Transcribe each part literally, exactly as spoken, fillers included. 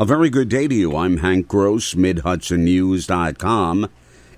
A very good day to you. I'm Hank Gross, Mid Hudson News dot com.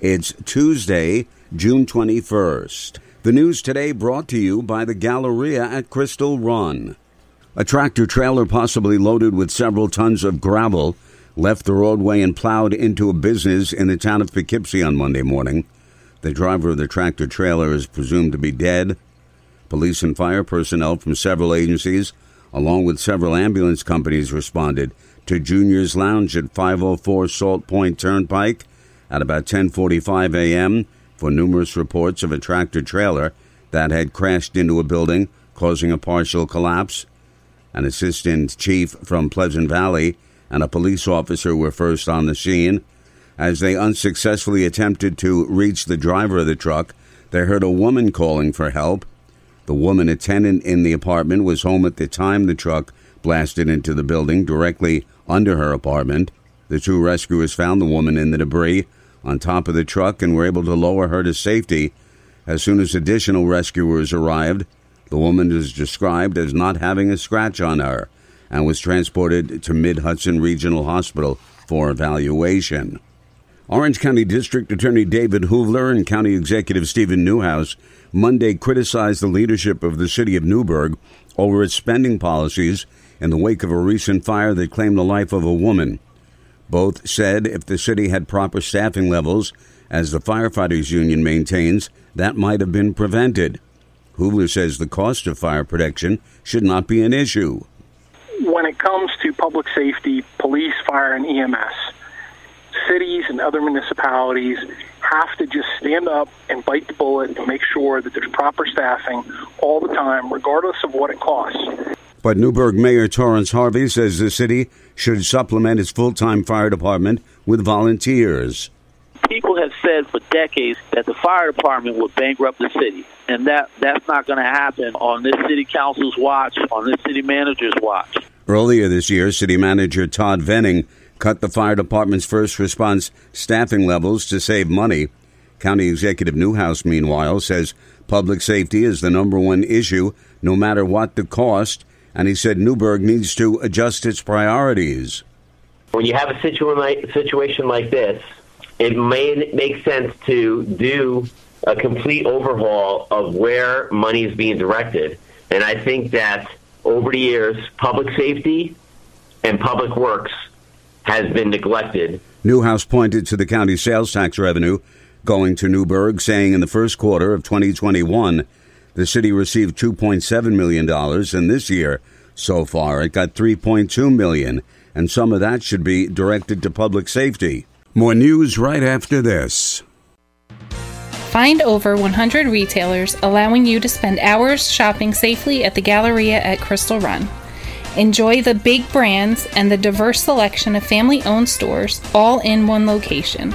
It's Tuesday, June twenty-first. The news today brought to you by the Galleria at Crystal Run. A tractor-trailer possibly loaded with several tons of gravel left the roadway and plowed into a business in the town of Poughkeepsie on Monday morning. The driver of the tractor-trailer is presumed to be dead. Police and fire personnel from several agencies, along with several ambulance companies, responded to Junior's Lounge at five oh four Salt Point Turnpike at about ten forty-five a.m. for numerous reports of a tractor-trailer that had crashed into a building, causing a partial collapse. An assistant chief from Pleasant Valley and a police officer were first on the scene. As they unsuccessfully attempted to reach the driver of the truck, they heard a woman calling for help. The woman, a tenant in the apartment, was home at the time the truck blasted into the building directly under her apartment. The two rescuers found the woman in the debris on top of the truck and were able to lower her to safety. As soon as additional rescuers arrived, the woman is described as not having a scratch on her and was transported to Mid-Hudson Regional Hospital for evaluation. Orange County District Attorney David Hoovler and County Executive Stephen Neuhaus Monday criticized the leadership of the city of Newburgh over its spending policies in the wake of a recent fire that claimed the life of a woman. Both said if the city had proper staffing levels, as the firefighters union maintains, that might have been prevented. Hoovler says the cost of fire protection should not be an issue. When it comes to public safety, police, fire, and E M S, cities and other municipalities have to just stand up and bite the bullet and make sure that there's proper staffing all the time, regardless of what it costs. But Newburgh Mayor Torrance Harvey says the city should supplement its full-time fire department with volunteers. People have said for decades that the fire department would bankrupt the city, and that, that's not going to happen on this city council's watch, on this city manager's watch. Earlier this year, city manager Todd Venning cut the fire department's first response staffing levels to save money. County Executive Neuhaus, meanwhile, says public safety is the number one issue, no matter what the cost, and he said Newburgh needs to adjust its priorities. When you have a situa- situation like this, it may make sense to do a complete overhaul of where money is being directed. And I think that over the years, public safety and public works has been neglected. Neuhaus pointed to the county sales tax revenue going to Newburgh, saying in the first quarter of twenty twenty-one, the city received two point seven million dollars, and this year, so far, it got three point two million dollars, and some of that should be directed to public safety. More news right after this. Find over one hundred retailers allowing you to spend hours shopping safely at the Galleria at Crystal Run. Enjoy the big brands and the diverse selection of family-owned stores all in one location.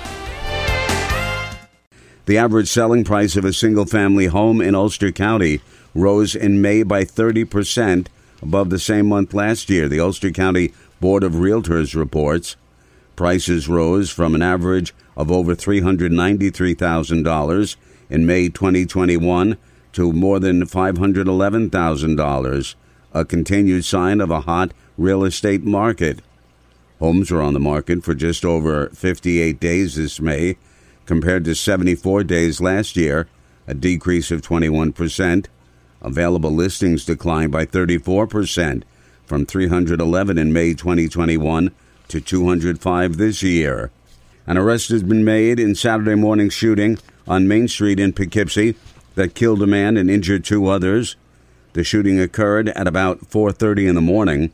The average selling price of a single-family home in Ulster County rose in May by thirty percent above the same month last year, the Ulster County Board of Realtors reports. Prices rose from an average of over three hundred ninety-three thousand dollars in May twenty twenty-one to more than five hundred eleven thousand dollars, a continued sign of a hot real estate market. Homes were on the market for just over fifty-eight days this May, compared to seventy-four days last year, a decrease of twenty-one percent. Available listings declined by thirty-four percent, from three hundred eleven in May twenty twenty-one to two hundred five this year. An arrest has been made in Saturday morning shooting on Main Street in Poughkeepsie that killed a man and injured two others. The shooting occurred at about four thirty in the morning.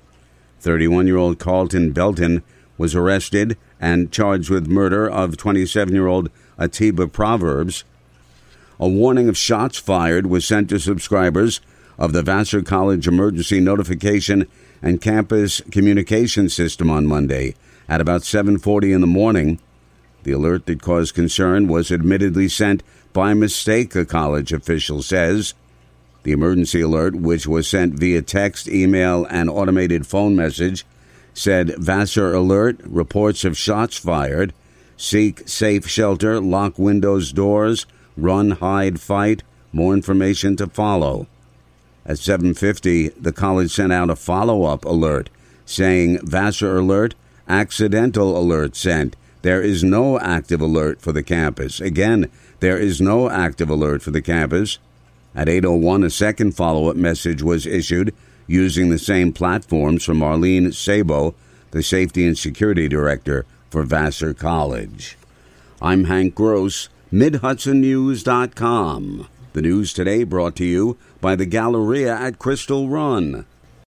thirty-one-year-old Carlton Belton was arrested and charged with murder of twenty-seven-year-old Atiba Proverbs. A warning of shots fired was sent to subscribers of the Vassar College Emergency Notification and Campus Communication System on Monday at about seven forty in the morning. The alert that caused concern was admittedly sent by mistake, a college official says. The emergency alert, which was sent via text, email, and automated phone message, said, Vassar alert, reports of shots fired. Seek safe shelter, lock windows, doors, run, hide, fight. More information to follow. At seven fifty, the college sent out a follow-up alert saying, Vassar alert, accidental alert sent. There is no active alert for the campus. Again, there is no active alert for the campus. At eight oh one, a second follow-up message was issued using the same platforms from Arlene Sabo, the Safety and Security Director for Vassar College. I'm Hank Gross, Mid Hudson News dot com. The news today brought to you by the Galleria at Crystal Run.